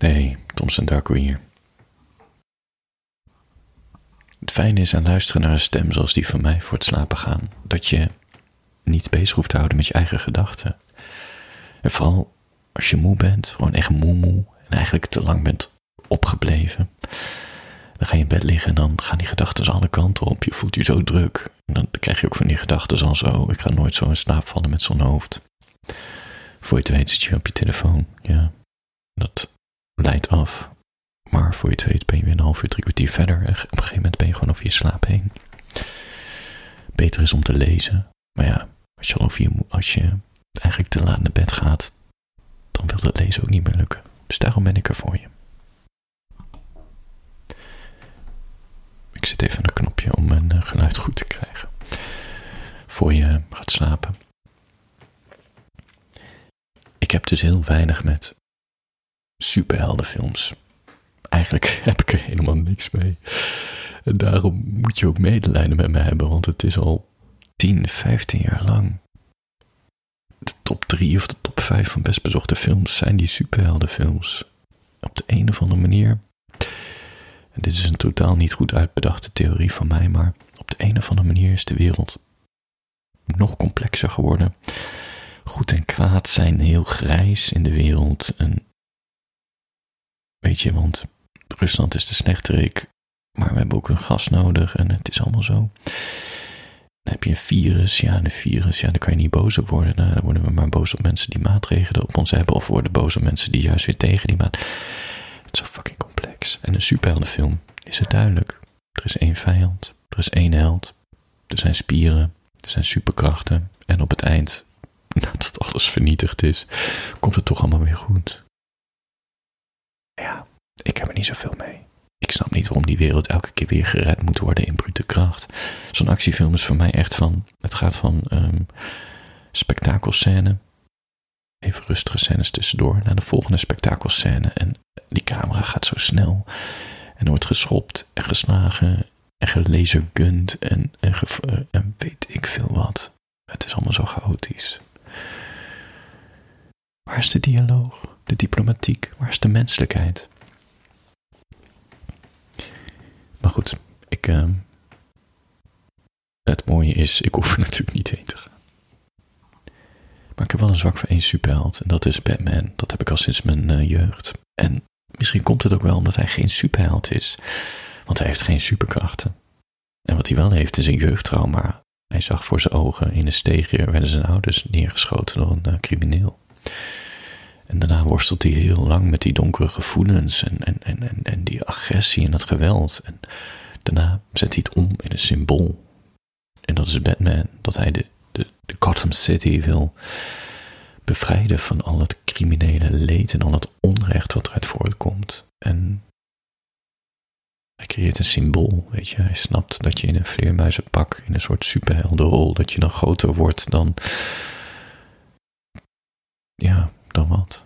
Nee, Thompson Darko hier. Het fijne is aan luisteren naar een stem zoals die van mij voor het slapen gaan, dat je niet bezig hoeft te houden met je eigen gedachten. En vooral als je moe bent, gewoon echt moe en eigenlijk te lang bent opgebleven, dan ga je in bed liggen en dan gaan die gedachten alle kanten op. Je voelt je zo druk. En dan krijg je ook van die gedachten als, oh, ik ga nooit zo in slaap vallen met zo'n hoofd. Voor je het weet zit je op je telefoon, ja. Dat leidt af. Maar voor je het weet ben je weer een half uur, 3 kwartier verder. En op een gegeven moment ben je gewoon over je slaap heen. Beter is om te lezen. Maar ja, als je eigenlijk te laat naar bed gaat, dan wil dat lezen ook niet meer lukken. Dus daarom ben ik er voor je. Ik zit even aan een knopje om mijn geluid goed te krijgen. Voor je gaat slapen. Ik heb dus heel weinig met superheldenfilms. Eigenlijk heb ik er helemaal niks mee. En daarom moet je ook medelijden met me hebben. Want het is al 10, 15 jaar lang. De top 3 of de top 5 van best bezochte films zijn die superheldenfilms. Op de een of andere manier. En dit is een totaal niet goed uitbedachte theorie van mij, maar op de een of andere manier is de wereld nog complexer geworden. Goed en kwaad zijn heel grijs in de wereld. En weet je, want Rusland is de slechterik, maar we hebben ook een gas nodig en het is allemaal zo. Dan heb je een virus, dan kan je niet boos op worden. Nou, dan worden we maar boos op mensen die maatregelen op ons hebben, of worden boos op mensen die juist weer tegen die Het is zo fucking complex. En een superheldenfilm is het duidelijk. Er is 1 vijand, er is 1 held, er zijn spieren, er zijn superkrachten. En op het eind, nadat alles vernietigd is, komt het toch allemaal weer goed. Ja, ik heb er niet zoveel mee. Ik snap niet waarom die wereld elke keer weer gered moet worden in brute kracht. Zo'n actiefilm is voor mij echt van, het gaat van spektakelscène, even rustige scènes tussendoor, naar de volgende spektakelscène. En die camera gaat zo snel. En er wordt geschopt en geslagen en gelasergunt en weet ik veel wat. Het is allemaal zo chaotisch. Waar is de dialoog? De diplomatiek? Waar is de menselijkheid? Maar goed, het mooie is, ik hoef er natuurlijk niet heen te gaan. Maar ik heb wel een zwak voor 1 superheld. En dat is Batman. Dat heb ik al sinds mijn jeugd. En misschien komt het ook wel omdat hij geen superheld is. Want hij heeft geen superkrachten. En wat hij wel heeft is een jeugdtrauma. Hij zag voor zijn ogen in een steegje werden zijn ouders neergeschoten door een crimineel. En daarna worstelt hij heel lang met die donkere gevoelens. En die agressie en dat geweld. En daarna zet hij het om in een symbool. En dat is Batman. Dat hij de Gotham City wil bevrijden van al het criminele leed en al het onrecht wat eruit voortkomt. En hij creëert een symbool, weet je. Hij snapt dat je in een vleermuizenpak, in een soort superheldenrol, dat je dan groter wordt dan, ja, dan wat?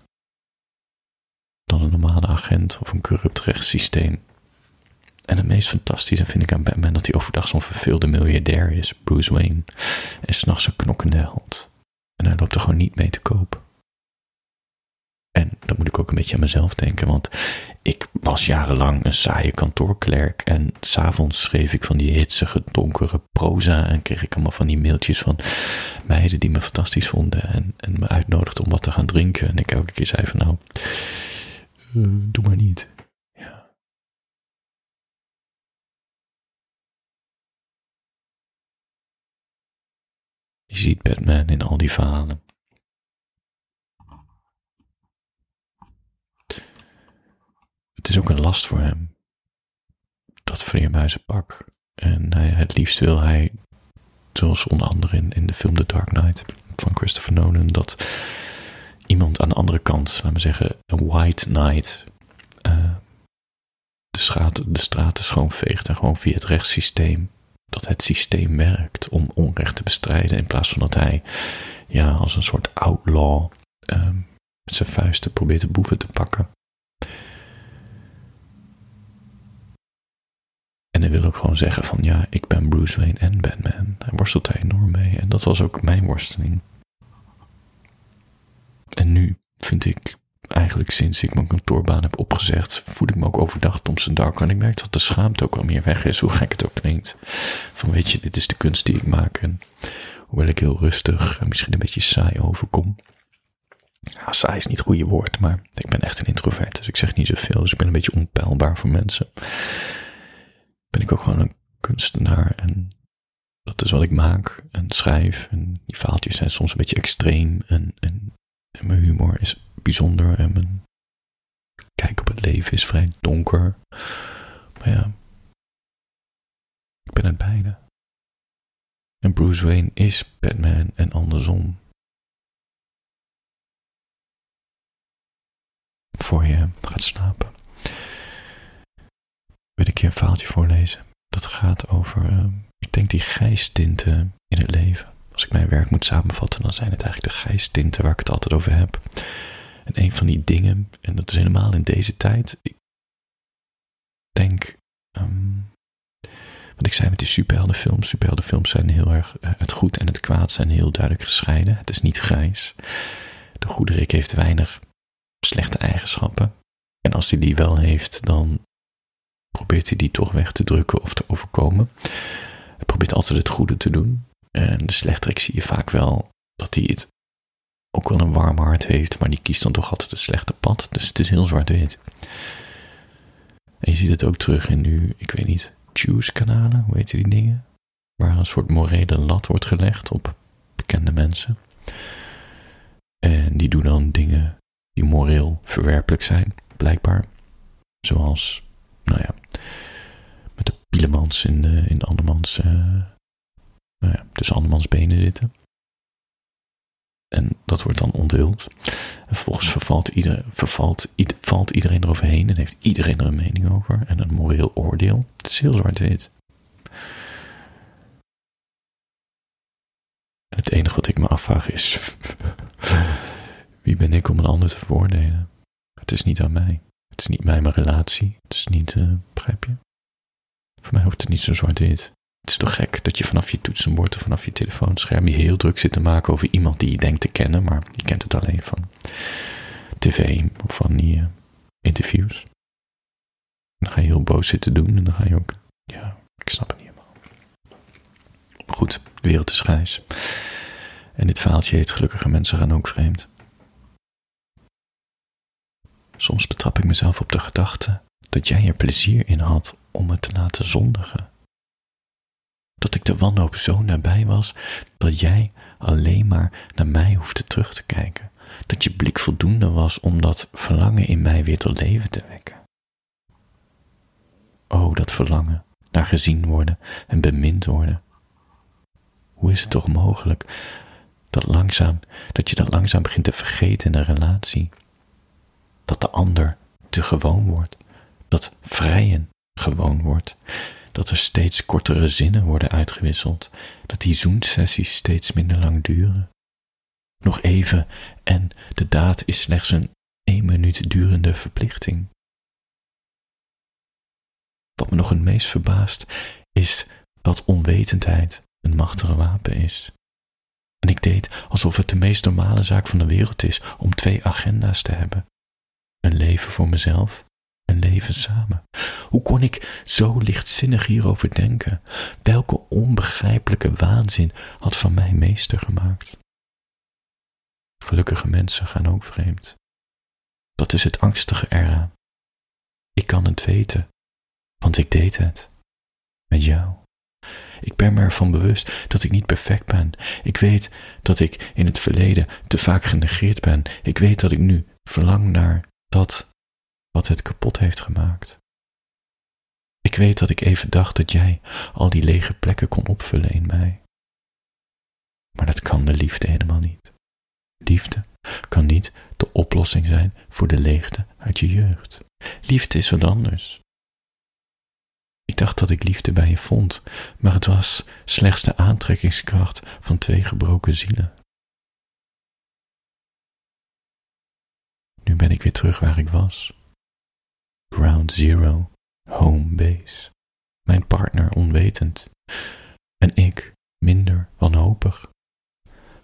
Dan een normale agent of een corrupt rechtssysteem. En het meest fantastische vind ik aan Batman dat hij overdag zo'n verveelde miljardair is, Bruce Wayne. En s'nachts een knokkende held. En hij loopt er gewoon niet mee te koop. En dan moet ik ook een beetje aan mezelf denken, want ik was jarenlang een saaie kantoorklerk. En s'avonds schreef ik van die hitsige, donkere proza. En kreeg ik allemaal van die mailtjes van meiden die me fantastisch vonden. En me uitnodigden om wat te gaan drinken. En ik elke keer zei van nou, doe maar niet. Je ziet Batman in al die verhalen. Het is ook een last voor hem. Dat vleermuizenpak. En het liefst wil hij, zoals onder andere in de film The Dark Knight van Christopher Nolan, dat iemand aan de andere kant, laten we zeggen, een white knight, de straten schoonveegt en gewoon via het rechtssysteem. Dat het systeem werkt om onrecht te bestrijden. In plaats van dat hij als een soort outlaw met zijn vuisten probeert de boeven te pakken. En hij wil ook gewoon zeggen van ja, ik ben Bruce Wayne en Batman. Hij worstelt daar enorm mee. En dat was ook mijn worsteling. En nu vind ik eigenlijk sinds ik mijn kantoorbaan heb opgezegd, voel ik me ook overdag Tom Dark. En ik merk dat de schaamte ook al meer weg is, hoe gek het ook klinkt. Van weet je, dit is de kunst die ik maak. En hoewel ik heel rustig en misschien een beetje saai overkom. Ja, saai is niet het goede woord, maar ik ben echt een introvert. Dus ik zeg niet zoveel, dus ik ben een beetje onpeilbaar voor mensen. Ben ik ook gewoon een kunstenaar en dat is wat ik maak en schrijf. En die verhaaltjes zijn soms een beetje extreem en mijn humor is bijzonder en mijn kijk op het leven is vrij donker. Maar ja, ik ben het beide. En Bruce Wayne is Batman en andersom. Voor je gaat slapen. Wil ik je een verhaaltje voorlezen. Dat gaat over, ik denk die grijstinten in het leven. Als ik mijn werk moet samenvatten, dan zijn het eigenlijk de grijstinten waar ik het altijd over heb. En een van die dingen, en dat is helemaal in deze tijd, ik denk, wat ik zei met die superheldenfilms. Superheldenfilms zijn heel erg, het goed en het kwaad zijn heel duidelijk gescheiden. Het is niet grijs. De goede Rick heeft weinig slechte eigenschappen. En als hij die wel heeft, dan probeert hij die toch weg te drukken of te overkomen. Hij probeert altijd het goede te doen. En de slechterik zie je vaak wel dat hij het ook wel een warm hart heeft, maar die kiest dan toch altijd het slechte pad. Dus het is heel zwart-wit. En je ziet het ook terug in nu, ik weet niet, Choose-kanalen, hoe heet die dingen? Waar een soort morele lat wordt gelegd op bekende mensen. En die doen dan dingen die moreel verwerpelijk zijn, blijkbaar. Zoals, nou ja, met de pielemans in andermans, nou ja, tussen andermans benen zitten. En dat wordt dan onthuld. En vervolgens valt iedereen eroverheen en heeft iedereen er een mening over. En een moreel oordeel. Het is heel zwart-wit. En het enige wat ik me afvraag is, wie ben ik om een ander te veroordelen? Het is niet aan mij. Het is niet mij mijn relatie. Het is niet, begrijp je? Voor mij hoeft het niet zo zwart-wit. Het is toch gek dat je vanaf je toetsenbord of vanaf je telefoonscherm je heel druk zit te maken over iemand die je denkt te kennen, maar je kent het alleen van tv of van die interviews. En dan ga je heel boos zitten doen en dan ga je ook, ja, ik snap het niet helemaal. Maar goed, de wereld is grijs. En dit verhaaltje heet Gelukkige mensen gaan ook vreemd. Soms betrap ik mezelf op de gedachte dat jij er plezier in had om me te laten zondigen. Dat ik de wanhoop zo nabij was, dat jij alleen maar naar mij hoefde terug te kijken. Dat je blik voldoende was om dat verlangen in mij weer tot leven te wekken. Oh, dat verlangen, naar gezien worden en bemind worden. Hoe is het toch mogelijk dat je dat langzaam begint te vergeten in een relatie? Dat de ander te gewoon wordt, dat vrijen gewoon wordt. Dat er steeds kortere zinnen worden uitgewisseld. Dat die zoensessies steeds minder lang duren. Nog even en de daad is slechts een 1 minuut durende verplichting. Wat me nog het meest verbaast is dat onwetendheid een machtige wapen is. En ik deed alsof het de meest normale zaak van de wereld is om 2 agenda's te hebben. Een leven voor mezelf. Een leven samen. Hoe kon ik zo lichtzinnig hierover denken? Welke onbegrijpelijke waanzin had van mij meester gemaakt? Gelukkige mensen gaan ook vreemd. Dat is het angstige eraan. Ik kan het weten, want ik deed het. Met jou. Ik ben me ervan bewust dat ik niet perfect ben. Ik weet dat ik in het verleden te vaak genegeerd ben. Ik weet dat ik nu verlang naar dat wat het kapot heeft gemaakt. Ik weet dat ik even dacht dat jij al die lege plekken kon opvullen in mij. Maar dat kan de liefde helemaal niet. Liefde kan niet de oplossing zijn voor de leegte uit je jeugd. Liefde is wat anders. Ik dacht dat ik liefde bij je vond, maar het was slechts de aantrekkingskracht van 2 gebroken zielen. Nu ben ik weer terug waar ik was. Ground zero, home base. Mijn partner onwetend. En ik minder wanhopig.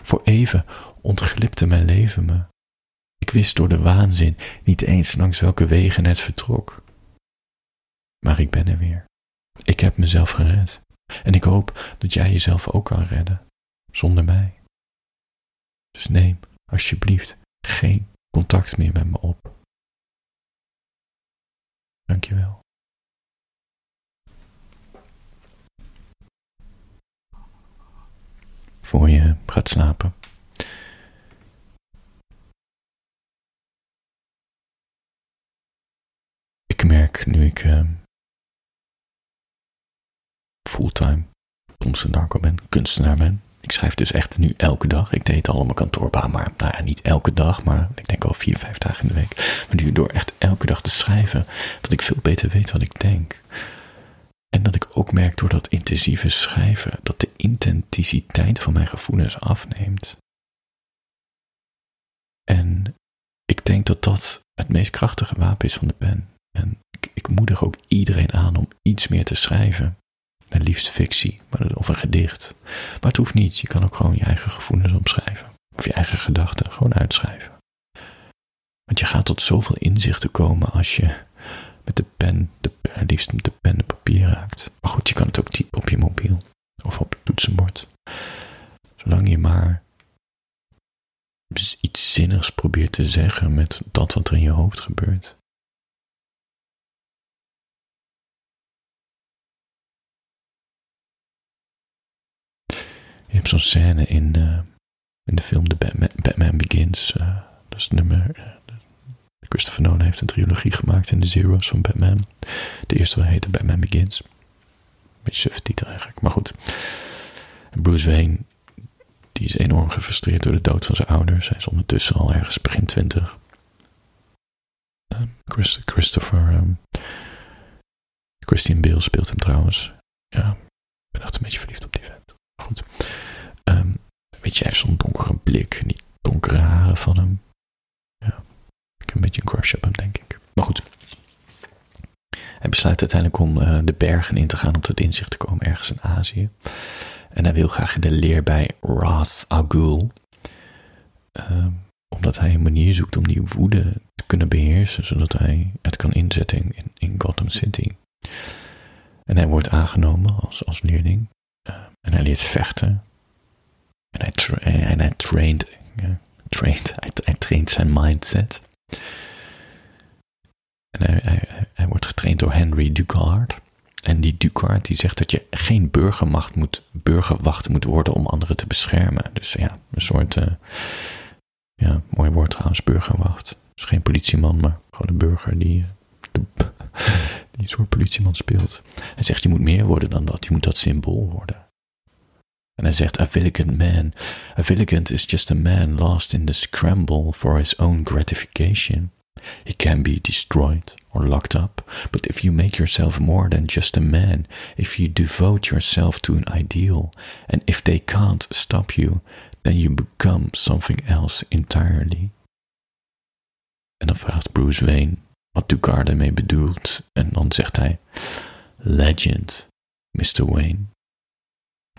Voor even ontglipte mijn leven me. Ik wist door de waanzin niet eens langs welke wegen het vertrok. Maar ik ben er weer. Ik heb mezelf gered. En ik hoop dat jij jezelf ook kan redden. Zonder mij. Dus neem alsjeblieft geen contact meer met me op. Dankjewel. Voor je gaat slapen. Ik merk nu ik fulltime kunstenaar ben. Ik schrijf dus echt nu elke dag. Ik deed al op mijn kantoorbaan, maar nou ja, niet elke dag, maar ik denk al 4-5 dagen in de week. Maar nu door echt elke dag te schrijven, dat ik veel beter weet wat ik denk. En dat ik ook merk door dat intensieve schrijven, dat de intensiteit van mijn gevoelens afneemt. En ik denk dat dat het meest krachtige wapen is van de pen. En ik moedig ook iedereen aan om iets meer te schrijven. En liefst fictie of een gedicht. Maar het hoeft niet, je kan ook gewoon je eigen gevoelens omschrijven. Of je eigen gedachten, gewoon uitschrijven. Want je gaat tot zoveel inzichten komen als je met de pen, liefst de pen en papier raakt. Maar goed, je kan het ook typen op je mobiel. Of op het toetsenbord. Zolang je maar iets zinnigs probeert te zeggen met dat wat er in je hoofd gebeurt. Je hebt zo'n scène in de film The Batman Begins. Dat is het nummer. Christopher Nolan heeft een trilogie gemaakt in de zeros van Batman. De eerste heette Batman Begins. Beetje suffe titel eigenlijk, maar goed. En Bruce Wayne, die is enorm gefrustreerd door de dood van zijn ouders. Hij is ondertussen al ergens begin 20. Christian Bale speelt hem trouwens. Ja, ik ben echt een beetje verliefd op die vent. Goed. Weet je, hij heeft zo'n donkere blik. Die donkere haren van hem. Ja, ik heb een beetje een crush op hem, denk ik. Maar goed. Hij besluit uiteindelijk om de bergen in te gaan om tot inzicht te komen ergens in Azië. En hij wil graag in de leer bij Ra's al Ghul. Omdat hij een manier zoekt om die woede te kunnen beheersen. Zodat hij het kan inzetten in Gotham City. En hij wordt aangenomen als leerling. En hij leert vechten. En hij traint zijn mindset. En hij wordt getraind door Henry Ducard. En die Ducard die zegt dat je geen burgerwacht moet worden om anderen te beschermen. Dus ja, een soort, mooi woord trouwens, burgerwacht. Dus geen politieman, maar gewoon een burger die een soort politieman speelt. Hij zegt, je moet meer worden dan dat, je moet dat symbool worden. En hij zegt, a villigant is just a man lost in the scramble for his own gratification. He can be destroyed or locked up, but if you make yourself more than just a man, if you devote yourself to an ideal, and if they can't stop you, then you become something else entirely. En dan vraagt Bruce Wayne wat Ducard ermee bedoelt, en dan zegt hij, legend, Mr. Wayne.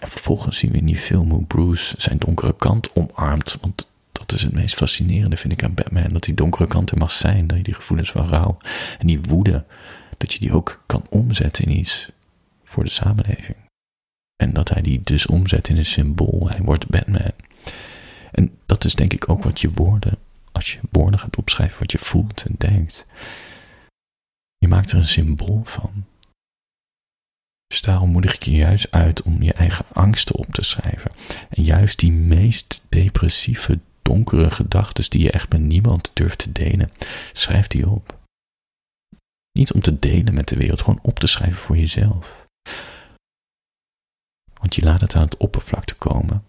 En vervolgens zien we in die film hoe Bruce zijn donkere kant omarmt, want dat is het meest fascinerende, vind ik, aan Batman. Dat die donkere kant er mag zijn. Dat je die gevoelens van rouw en die woede, dat je die ook kan omzetten in iets voor de samenleving. En dat hij die dus omzet in een symbool. Hij wordt Batman. En dat is denk ik ook wat je woorden, als je woorden gaat opschrijven, wat je voelt en denkt. Je maakt er een symbool van. Dus daarom moedig ik je juist uit om je eigen angsten op te schrijven. En juist die meest depressieve, donkere gedachten die je echt met niemand durft te delen, schrijf die op. Niet om te delen met de wereld, gewoon op te schrijven voor jezelf. Want je laat het aan het oppervlakte komen.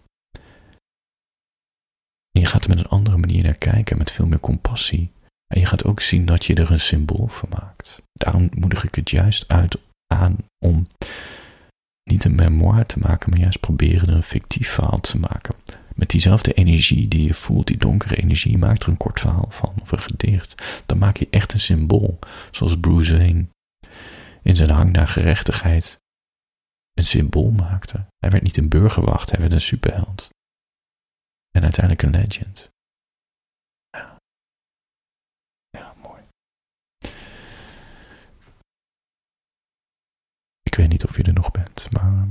En je gaat er met een andere manier naar kijken, met veel meer compassie. En je gaat ook zien dat je er een symbool van maakt. Daarom moedig ik het juist aan om niet een memoir te maken, maar juist proberen er een fictief verhaal te maken. Met diezelfde energie die je voelt, die donkere energie, maak er een kort verhaal van, of een gedicht. Dan maak je echt een symbool, zoals Bruce Wayne in zijn hang naar gerechtigheid een symbool maakte. Hij werd niet een burgerwacht, hij werd een superheld. En uiteindelijk een legend. Ik weet niet of je er nog bent, maar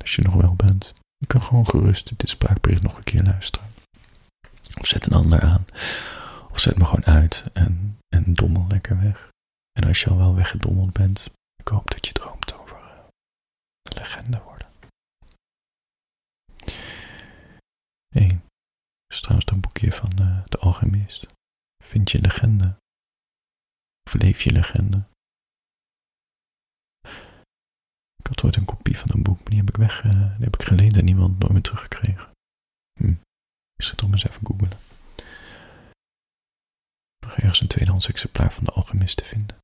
als je nog wel bent, je kan gewoon gerust dit spraakbericht nog een keer luisteren. Of zet een ander aan. Of zet me gewoon uit en dommel lekker weg. En als je al wel weggedommeld bent, ik hoop dat je droomt over een legende worden. Dat is trouwens dat boekje van De Alchemist. Vind je legende? Of leef je legende? Ik had ooit een kopie van een boek, maar die heb ik geleend en niemand nooit meer teruggekregen. Ik zal toch maar eens even googlen. Nog ergens een tweedehands exemplaar van De Alchemist te vinden.